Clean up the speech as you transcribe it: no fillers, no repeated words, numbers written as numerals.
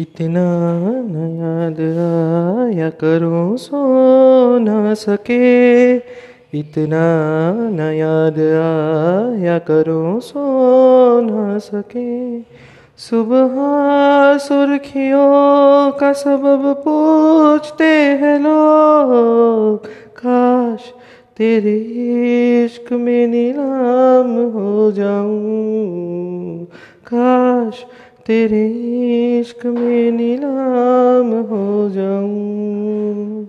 इतना न याद आया करो सो न सके, इतना न याद आया करो सो न सके। सुबह सुर्खियों का सबब पूछते हैं लोग, काश तेरे इश्क में नीलाम हो जाऊं, काश तेरे इश्क में नीलाम हो जाऊं।